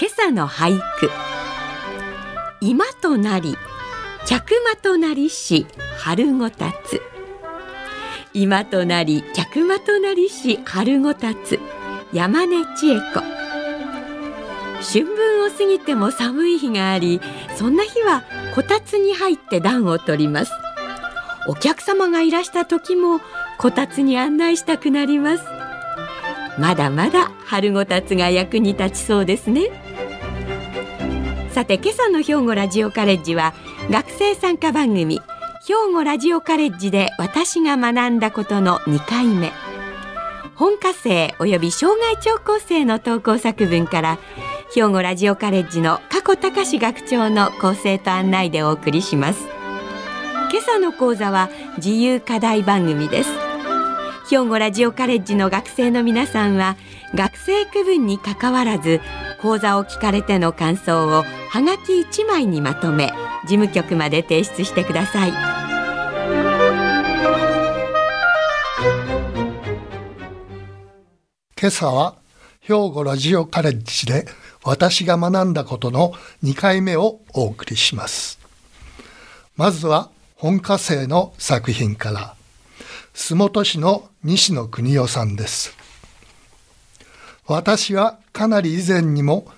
今朝の俳句。今となり客間となりし春ごたつ。今となり客間となりし春ごたつ、山根千恵子。春分を過ぎても寒い日があり、そんな日はこたつに入って暖を取ります。お客様がいらした時もこたつに案内したくなります。まだまだ春ごたつが役に立ちそうですね。さて、今朝の兵庫ラジオカレッジは学生参加番組兵庫ラジオカレッジで私が学んだことの2回目、本科生および障害聴講生の投稿作文から兵庫ラジオカレッジの加古隆学長の構成と案内でお送りします。今朝の講座は自由課題番組です。兵庫ラジオカレッジの学生の皆さんは学生区分にかかわらず講座を聞かれての感想をはがき1枚にまとめ事務局まで提出してください。今朝は兵庫ラジオカレッジで私が学んだことの2回目をお送りします。まずは本科生の作品から、洲本市の西野邦夫さんです。私はかなり以前にも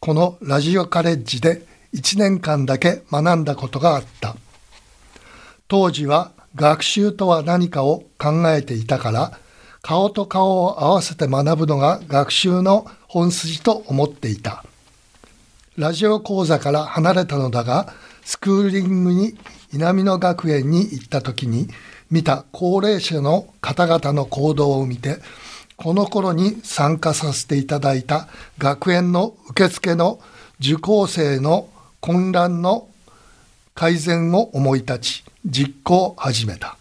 このラジオカレッジで1年間だけ学んだことがあった。当時は学習とは何かを考えていたから、顔と顔を合わせて学ぶのが学習の本筋と思っていた。ラジオ講座から離れたのだが、スクーリングに南野学園に行った時に見た高齢者の方々の行動を見て、この頃に参加させていただいた学園の受付の受講生の混乱の改善を思い立ち、実行を始めた。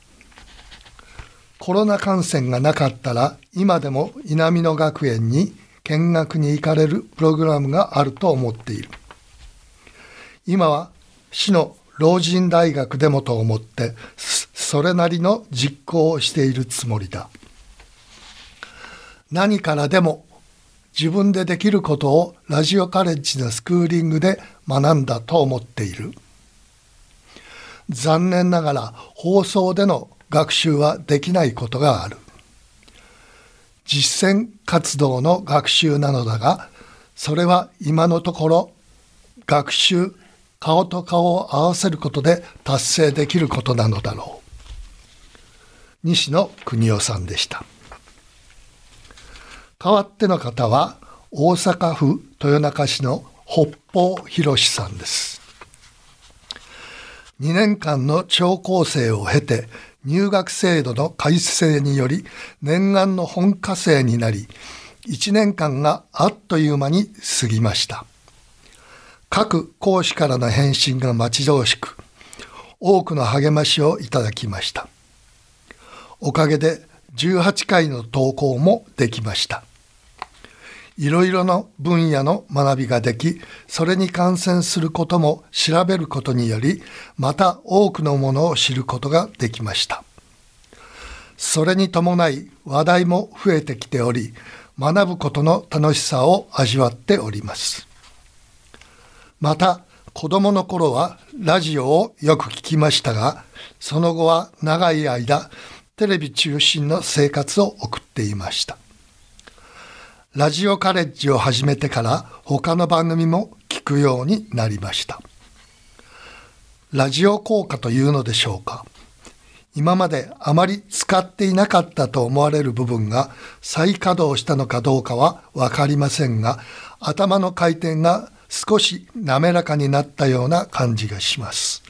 コロナ感染がなかったら、今でも南野学園に見学に行かれるプログラムがあると思っている。今は市の老人大学でもと思って、それなりの実行をしているつもりだ。何からでも自分でできることをラジオカレッジのスクーリングで学んだと思っている。残念ながら放送での学習はできないことがある。実践活動の学習なのだが、それは今のところ学習、顔と顔を合わせることで達成できることなのだろう。西野邦夫さんでした。代わっての方は大阪府豊中市の北方博さんです。2年間の聴講生を経て入学制度の改正により念願の本科生になり、1年間があっという間に過ぎました。各講師からの返信が待ち遠しく、多くの励ましをいただきました。おかげで18回の投稿もできました。いろいろな分野の学びができ、それに関連することも調べることにより、また多くのものを知ることができました。それに伴い話題も増えてきており、学ぶことの楽しさを味わっております。また、子供の頃はラジオをよく聞きましたが、その後は長い間、テレビ中心の生活を送っていました。ラジオカレッジを始めてから、他の番組も聞くようになりました。ラジオ効果というのでしょうか。今まであまり使っていなかったと思われる部分が再稼働したのかどうかはわかりませんが、頭の回転が少し滑らかになったような感じがします。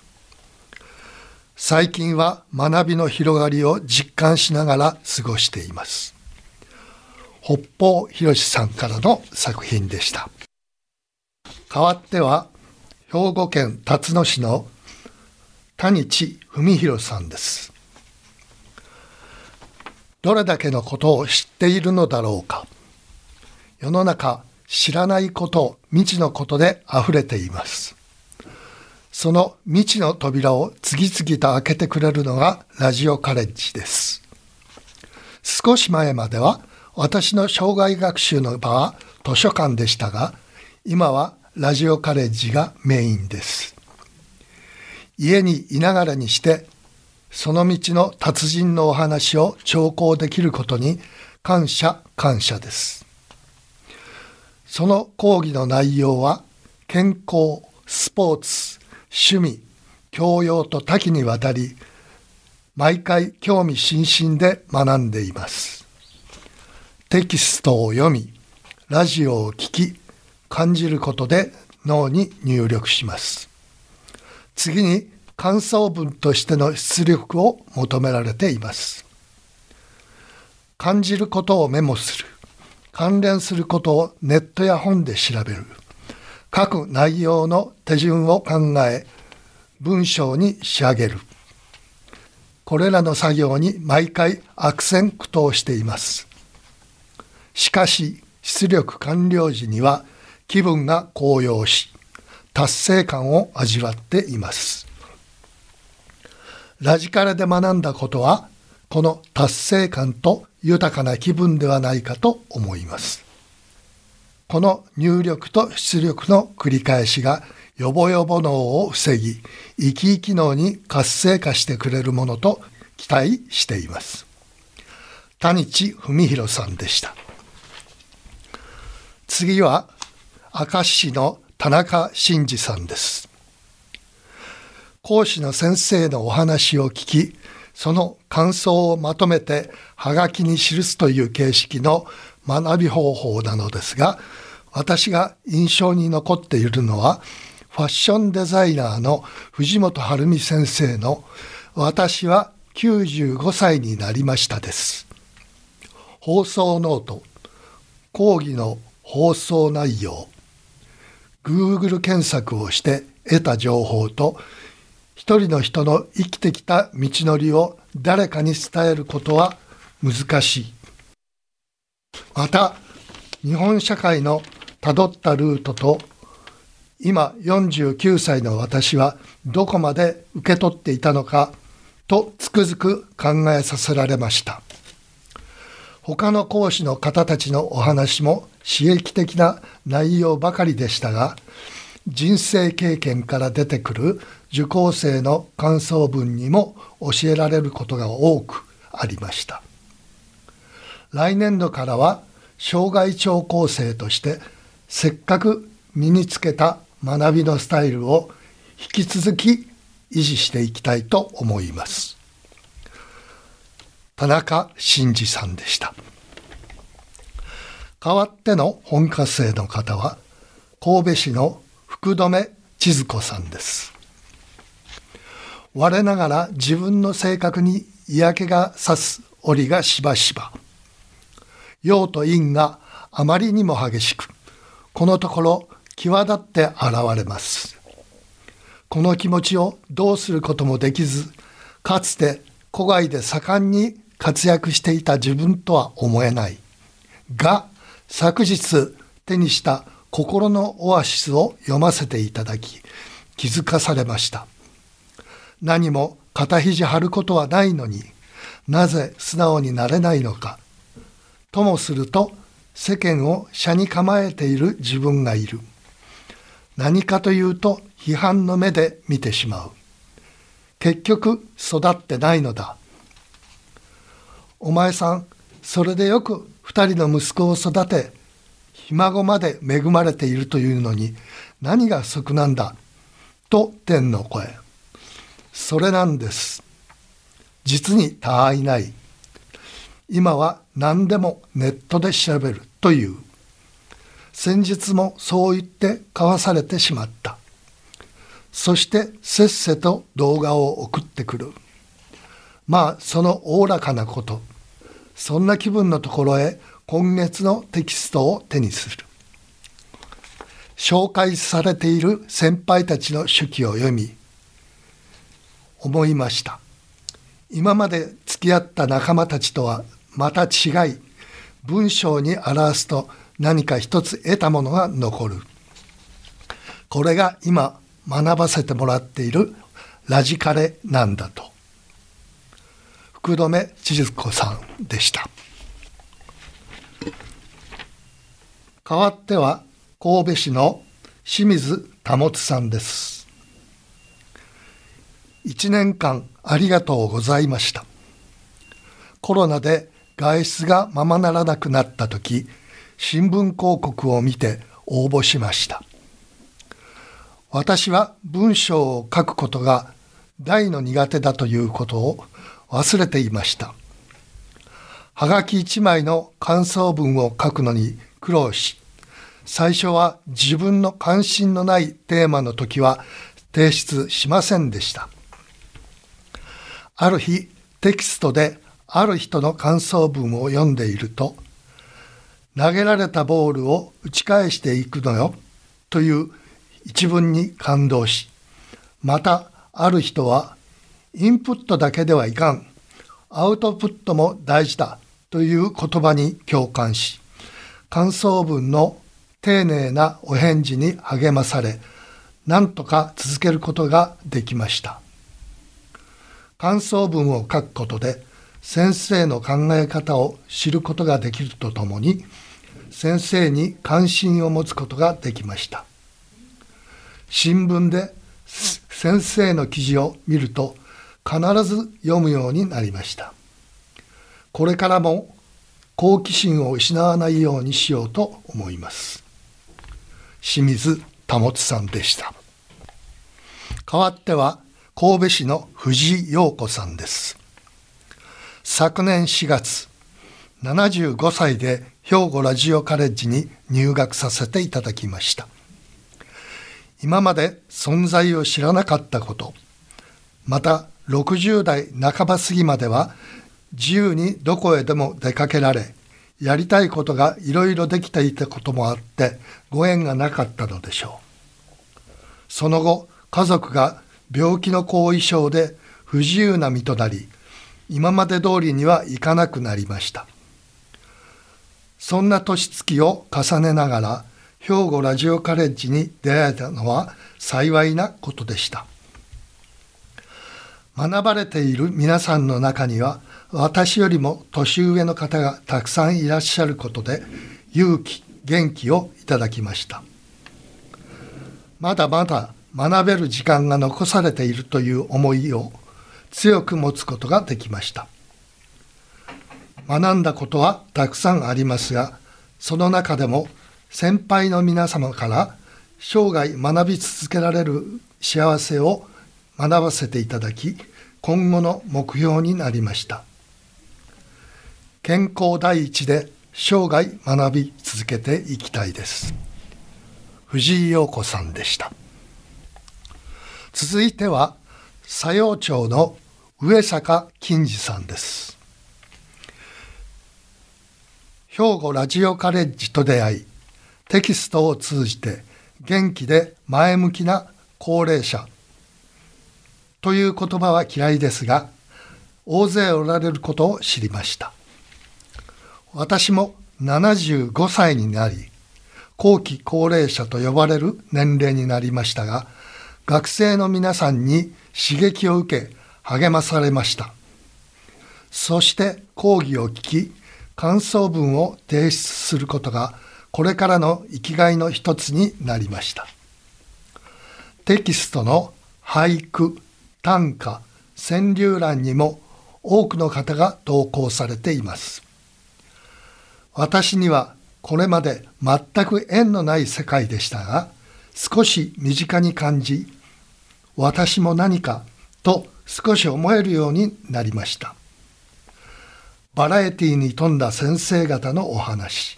最近は学びの広がりを実感しながら過ごしています。北方博さんからの作品でした。代わっては兵庫県辰野市の谷地文弘さんです。どれだけのことを知っているのだろうか。世の中知らないこと未知のことであふれています。その未知の扉を次々と開けてくれるのがラジオカレッジです。少し前までは私の生涯学習の場は図書館でしたが、今はラジオカレッジがメインです。家にいながらにしてその道の達人のお話を聴講できることに感謝感謝です。その講義の内容は健康、スポーツ、趣味、教養と多岐にわたり、毎回興味津々で学んでいます。テキストを読み、ラジオを聞き、感じることで脳に入力します。次に感想文としての出力を求められています。感じることをメモする、関連することをネットや本で調べる、各内容の手順を考え文章に仕上げる、これらの作業に毎回悪戦苦闘しています。しかし出力完了時には気分が高揚し、達成感を味わっています。ラジカレで学んだことはこの達成感と豊かな気分ではないかと思います。この入力と出力の繰り返しがよぼよぼ脳を防ぎ、生き生き脳に活性化してくれるものと期待しています。谷地文弘さんでした。次は明石市の田中真嗣さんです。講師の先生のお話を聞き、その感想をまとめてはがきに記すという形式の学び方法なのですが、私が印象に残っているのはファッションデザイナーの藤本晴美先生の私は95歳になりましたです。放送ノート、講義の放送内容、Google 検索をして得た情報と一人の人の生きてきた道のりを誰かに伝えることは難しい。また日本社会のたどったルートと今49歳の私はどこまで受け取っていたのかとつくづく考えさせられました。他の講師の方たちのお話も刺激的な内容ばかりでしたが、人生経験から出てくる受講生の感想文にも教えられることが多くありました。来年度からは生涯聴講生としてせっかく身につけた学びのスタイルを引き続き維持していきたいと思います。田中真嗣さんでした。代わっての本科生の方は神戸市の福留千鶴子さんです。我ながら自分の性格に嫌気がさす折がしばしば、陽と陰があまりにも激しく、このところ際立って現れます。この気持ちをどうすることもできず、かつて戸外で盛んに活躍していた自分とは思えないが、昨日手にした心のオアシスを読ませていただき気づかされました。何も肩肘張ることはないのに、なぜ素直になれないのか。ともすると世間を斜に構えている自分がいる。何かというと批判の目で見てしまう。結局育ってないのだ。お前さん、それでよく二人の息子を育て、ひ孫まで恵まれているというのに何が不足なんだと天の声。それなんです。実に他愛ない。今は何でもネットで調べるという。先日もそう言ってかわされてしまった。そしてせっせと動画を送ってくる。まあそのおおらかなこと。そんな気分のところへ今月のテキストを手にする。紹介されている先輩たちの手記を読み、思いました。今まで付き合った仲間たちとはまた違い、文章に表すと何か一つ得たものが残る。これが今学ばせてもらっているラジカレなんだと。福留千鶴子さんでした。代わっては神戸市の清水保さんです。1年間ありがとうございました。コロナで外出がままならなくなったとき、新聞広告を見て応募しました。私は文章を書くことが大の苦手だということを忘れていました。はがき1枚の感想文を書くのに苦労し、最初は自分の関心のないテーマの時は提出しませんでした。ある日、テキストである人の感想文を読んでいると、投げられたボールを打ち返していくのよという一文に感動し、またある人はインプットだけではいかん、アウトプットも大事だという言葉に共感し、感想文の丁寧なお返事に励まされ、なんとか続けることができました。感想文を書くことで先生の考え方を知ることができるとともに、先生に関心を持つことができました。新聞で先生の記事を見ると必ず読むようになりました。これからも好奇心を失わないようにしようと思います。清水保さんでした。代わっては神戸市の藤井陽子さんです。昨年4月、75歳で兵庫ラジオカレッジに入学させていただきました。今まで存在を知らなかったこと、また60代半ば過ぎまでは自由にどこへでも出かけられ、やりたいことがいろいろできていたこともあってご縁がなかったのでしょう。その後、家族が病気の後遺症で不自由な身となり、今まで通りにはいかなくなりました。そんな年月を重ねながら、兵庫ラジオカレッジに出会えたのは幸いなことでした。学ばれている皆さんの中には、私よりも年上の方がたくさんいらっしゃることで、勇気、元気をいただきました。まだまだ学べる時間が残されているという思いを強く持つことができました。学んだことはたくさんありますが、その中でも先輩の皆様から生涯学び続けられる幸せを学ばせていただき、今後の目標になりました。健康第一で生涯学び続けていきたいです。藤井陽子さんでした。続いては佐用町の上坂金次さんです。兵庫ラジオカレッジと出会い、テキストを通じて元気で前向きな高齢者という言葉は嫌いですが、大勢おられることを知りました。私も75歳になり、後期高齢者と呼ばれる年齢になりましたが、学生の皆さんに刺激を受け励まされました。そして講義を聞き、感想文を提出することがこれからの生きがいの一つになりました。テキストの俳句、短歌、川柳欄にも多くの方が投稿されています。私にはこれまで全く縁のない世界でしたが、少し身近に感じ、私も何かと少し思えるようになりました。バラエティに富んだ先生方のお話、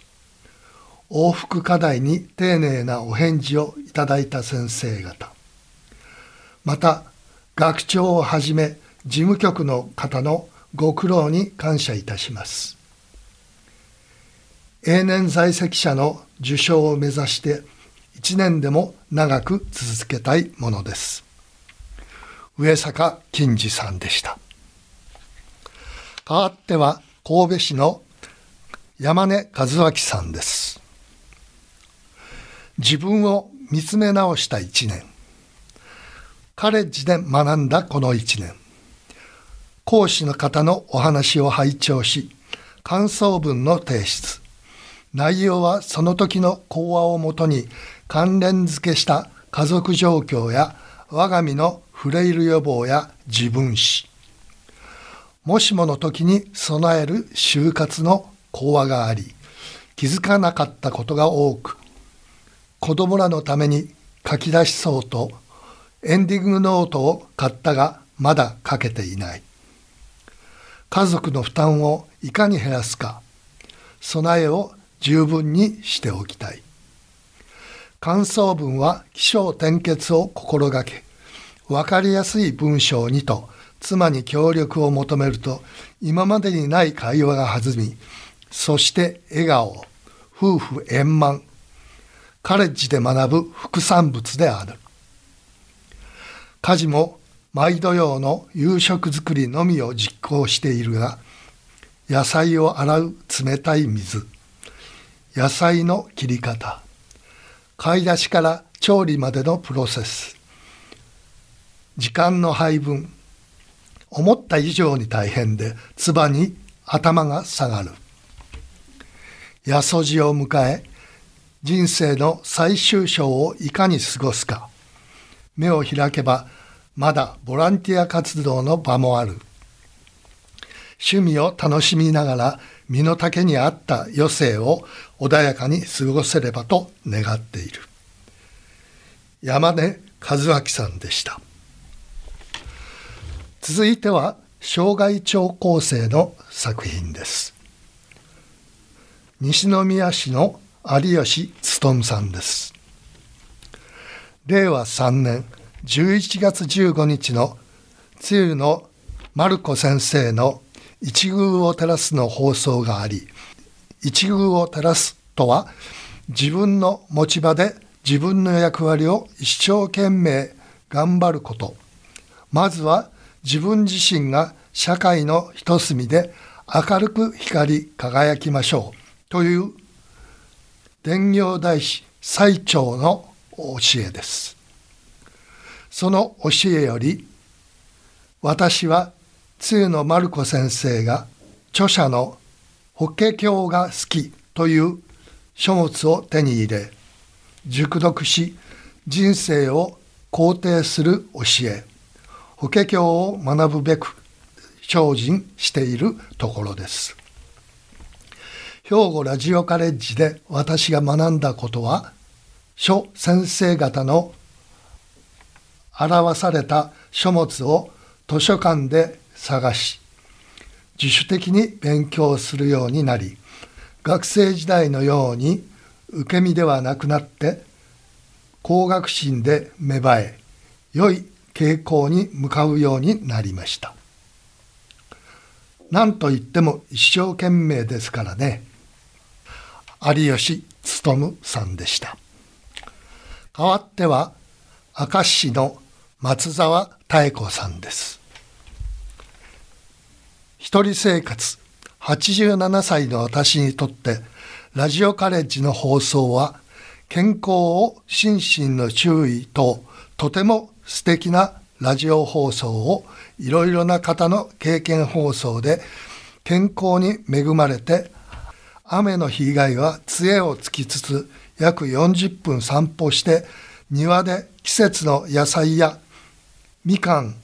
往復課題に丁寧なお返事をいただいた先生方、また学長をはじめ事務局の方のご苦労に感謝いたします。永年在籍者の受賞を目指して1年でも長く続けたいものです。上坂金次さんでした。変わっては神戸市の山根和明さんです。自分を見つめ直した1年、カレッジで学んだこの1年、講師の方のお話を拝聴し、感想文の提出、内容はその時の講話をもとに関連付けした家族状況や我が身のフレイル予防や自分史、もしもの時に備える就活の講話があり、気づかなかったことが多く、子供らのために書き出しそうとエンディングノートを買ったがまだ書けていない。家族の負担をいかに減らすか、備えを十分にしておきたい。感想文は起承転結を心がけ、分かりやすい文章にと妻に協力を求めると、今までにない会話が弾み、そして笑顔、夫婦円満、カレッジで学ぶ副産物である。家事も毎度用の夕食作りのみを実行しているが、野菜を洗う冷たい水、野菜の切り方、買い出しから調理までのプロセス、時間の配分、思った以上に大変で唾に頭が下がる。八十路を迎え、人生の最終章をいかに過ごすか。目を開けばまだボランティア活動の場もある。趣味を楽しみながら身の丈に合った余生を穏やかに過ごせればと願っている。山根和明さんでした。続いては障害聴講生の作品です。西宮市の有吉勉さんです。令和3年11月15日の梅雨のマルコ先生の一宮を照らすの放送があり、一宮を照らすとは自分の持ち場で自分の役割を一生懸命頑張ること、まずは自分自身が社会の一隅で明るく光り輝きましょうという伝教大師最澄の教えです。その教えより、私は露野丸子先生が著者の法華経が好きという書物を手に入れ、熟読し人生を肯定する教え、法華経を学ぶべく精進しているところです。兵庫ラジオカレッジで私が学んだことは、諸先生方の表された書物を図書館で探し、自主的に勉強するようになり、学生時代のように受け身ではなくなって、好学心で芽生え、良い傾向に向かうようになりました。なんといっても一生懸命ですからね。有吉勉さんでした。代わっては明石市の松沢妙子さんです。一人生活87歳の私にとって、ラジオカレッジの放送は健康を心身の注意と、とても素敵なラジオ放送をいろいろな方の経験放送で健康に恵まれて、雨の日以外は杖をつきつつ約40分散歩して庭で季節の野菜やみかん、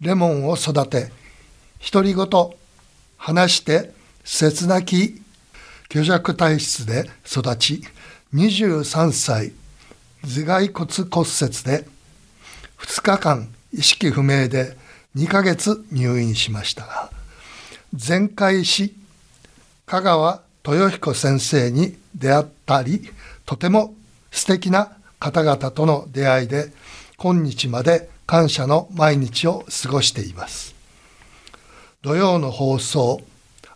レモンを育て、独り言話して切なき虚弱体質で育ち、23歳頭蓋骨骨折で2日間意識不明で2ヶ月入院しましたが、全快し香川豊彦先生に出会ったり、とても素敵な方々との出会いで、今日まで感謝の毎日を過ごしています。土曜の放送、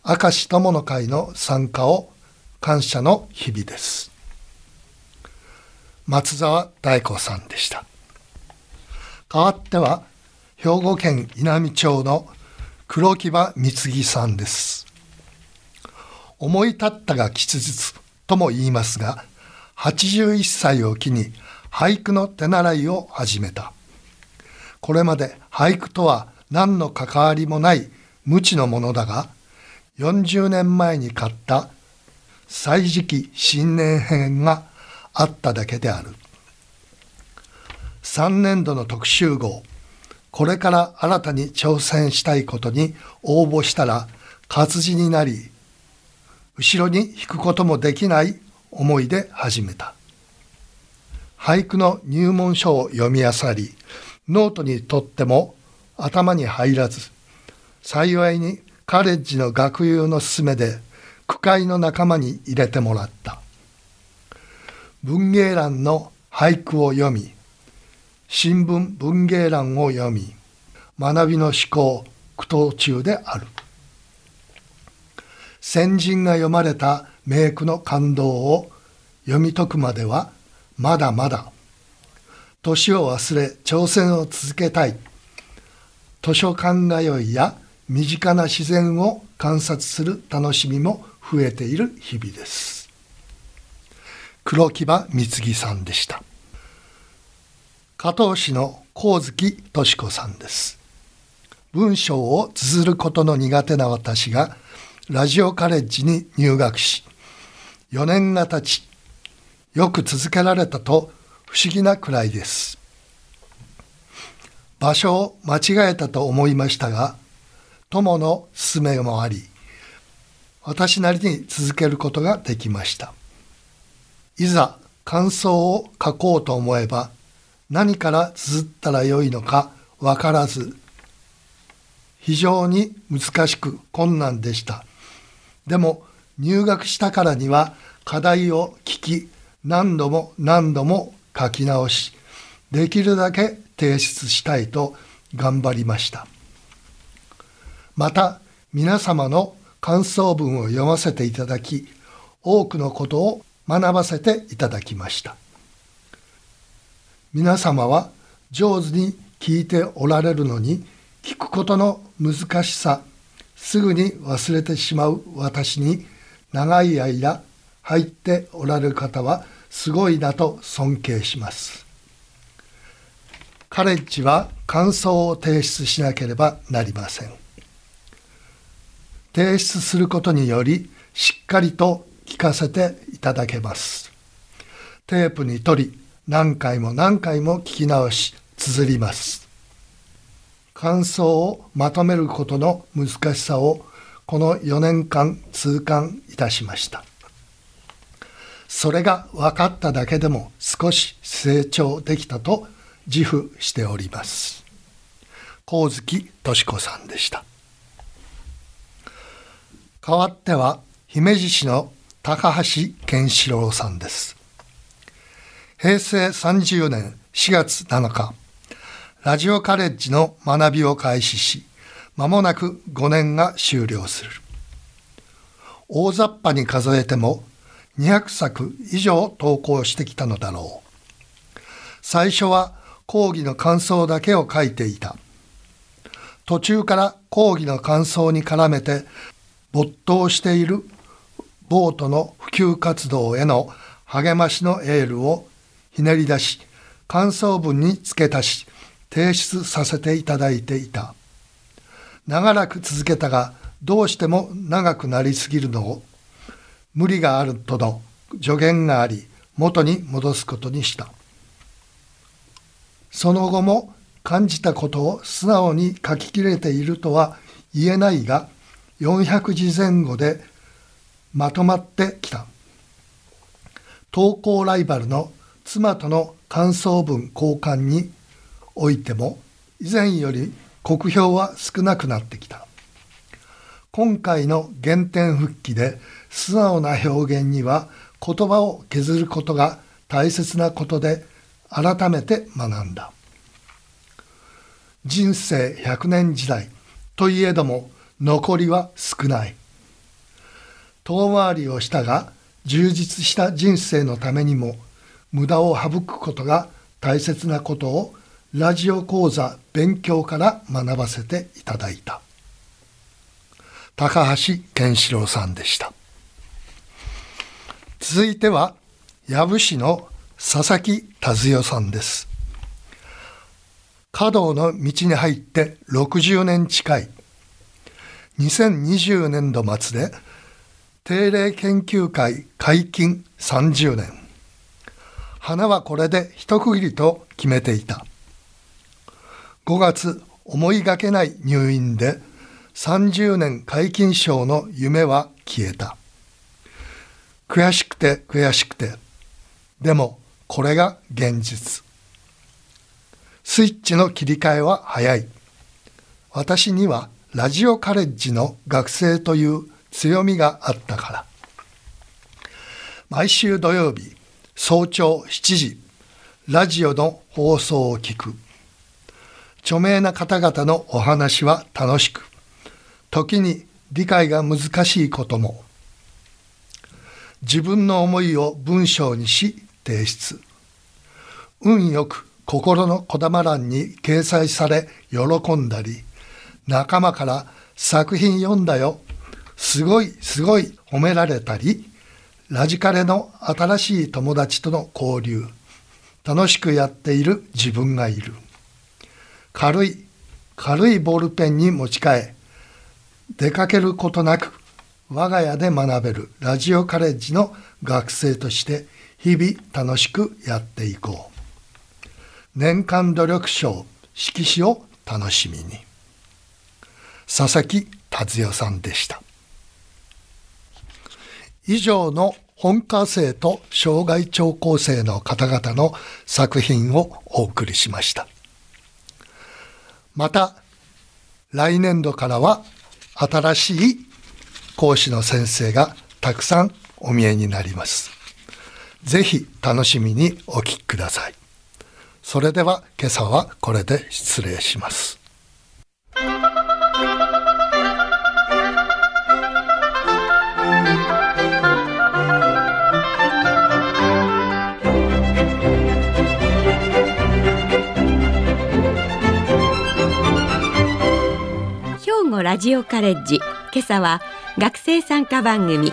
明石友の会の参加を感謝の日々です。松沢大子さんでした。代わっては兵庫県稲美町の黒木場貢さんです。思い立ったが吉日とも言いますが、81歳を機に俳句の手習いを始めた。これまで俳句とは何の関わりもない無知のものだが、40年前に買った歳時記新年編があっただけである。3年度の特集号、これから新たに挑戦したいことに応募したら活字になり、後ろに引くこともできない思いで始めた。俳句の入門書を読み漁り、ノートにとっても頭に入らず、幸いにカレッジの学友の勧めで句会の仲間に入れてもらった。文芸欄の俳句を読み、新聞文芸欄を読み、学びの思考、苦闘中である。先人が読まれた名句の感動を読み解くまではまだまだ。年を忘れ挑戦を続けたい。図書館通いや身近な自然を観察する楽しみも増えている日々です。黒木場貢さんでした。加東市の光月敏子さんです。文章を綴ることの苦手な私がラジオカレッジに入学し、4年が経ち、よく続けられたと不思議なくらいです。場所を間違えたと思いましたが、友の勧めもあり、私なりに続けることができました。いざ感想を書こうと思えば、何から綴ったらよいのかわからず、非常に難しく困難でした。でも入学したからには課題を聞き、何度も書き直し、できるだけ提出したいと頑張りました。また皆様の感想文を読ませていただき、多くのことを学ばせていただきました。皆様は上手に聞いておられるのに、聞くことの難しさ、すぐに忘れてしまう私に長い間入っておられる方はすごいなと尊敬します。カレッジは感想を提出しなければなりません。提出することによりしっかりと聞かせていただけます。テープに取り何回も聞き直し綴ります。感想をまとめることの難しさをこの4年間痛感いたしました。それが分かっただけでも少し成長できたと自負しております。光月敏子さんでした。代わっては姫路市の高橋健志郎さんです。平成30年4月7日、ラジオカレッジの学びを開始し、まもなく5年が終了する。大雑把に数えても200作以上投稿してきたのだろう。最初は講義の感想だけを書いていた。途中から講義の感想に絡めて没頭しているボートの普及活動への励ましのエールをひねり出し、感想文に付け足し、提出させていただいていた。長らく続けたが、どうしても長くなりすぎるのを、無理があるとの助言があり、元に戻すことにした。その後も感じたことを素直に書ききれているとは言えないが、400字前後でまとまってきた。投稿ライバルの妻との感想文交換においても以前より酷評は少なくなってきた。今回の原点復帰で素直な表現には言葉を削ることが大切なことで改めて学んだ。人生100年時代といえども残りは少ない。遠回りをしたが充実した人生のためにも無駄を省くことが大切なことをラジオ講座勉強から学ばせていただいた高橋健志郎さんでした。続いては養父市の佐々木達代さんです。華道の道に入って60年近い。2020年度末で定例研究会解禁30年。花はこれで一区切りと決めていた。5月思いがけない入院で30年皆勤賞の夢は消えた。悔しくて悔しくて、でもこれが現実。スイッチの切り替えは早い。私にはラジオカレッジの学生という強みがあったから。毎週土曜日早朝7時ラジオの放送を聞く。著名な方々のお話は楽しく、時に理解が難しいことも。自分の思いを文章にし提出。運よく心のこだま欄に掲載され喜んだり、仲間から作品読んだよ、すごいすごい褒められたり、ラジカレの新しい友達との交流、楽しくやっている自分がいる。軽いボールペンに持ち替え、出かけることなく我が家で学べるラジオカレッジの学生として日々楽しくやっていこう。年間努力賞色紙を楽しみに。佐々木達代さんでした。以上の本科生と障害聴講生の方々の作品をお送りしました。また来年度からは新しい講師の先生がたくさんお見えになります。ぜひ楽しみにお聞きください。それでは今朝はこれで失礼します。兵庫ラジオカレッジ、今朝は学生参加番組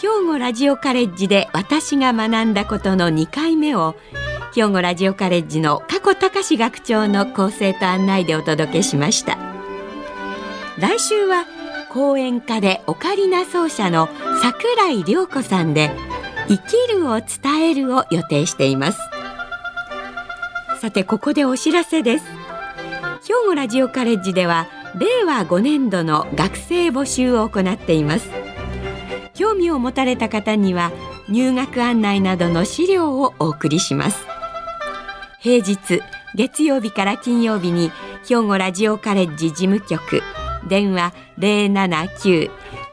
兵庫ラジオカレッジで私が学んだことの2回目を兵庫ラジオカレッジの加古隆学長の構成と案内でお届けしました。来週は講演家でオカリナ奏者の桜井涼子さんで生きるを伝えるを予定しています。さてここでお知らせです。兵庫ラジオカレッジでは令和5年度の学生募集を行っています。興味を持たれた方には入学案内などの資料をお送りします。平日月曜日から金曜日に兵庫ラジオカレッジ事務局電話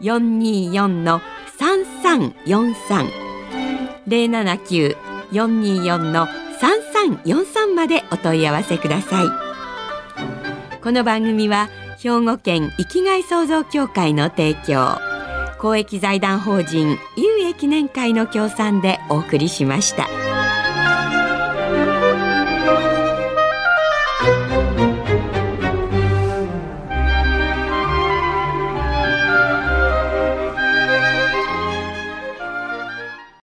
079-424-3343 079-424-3343 までお問い合わせください。この番組は兵庫県生きがい創造協会の提供、公益財団法人有益記念会の協賛でお送りしました。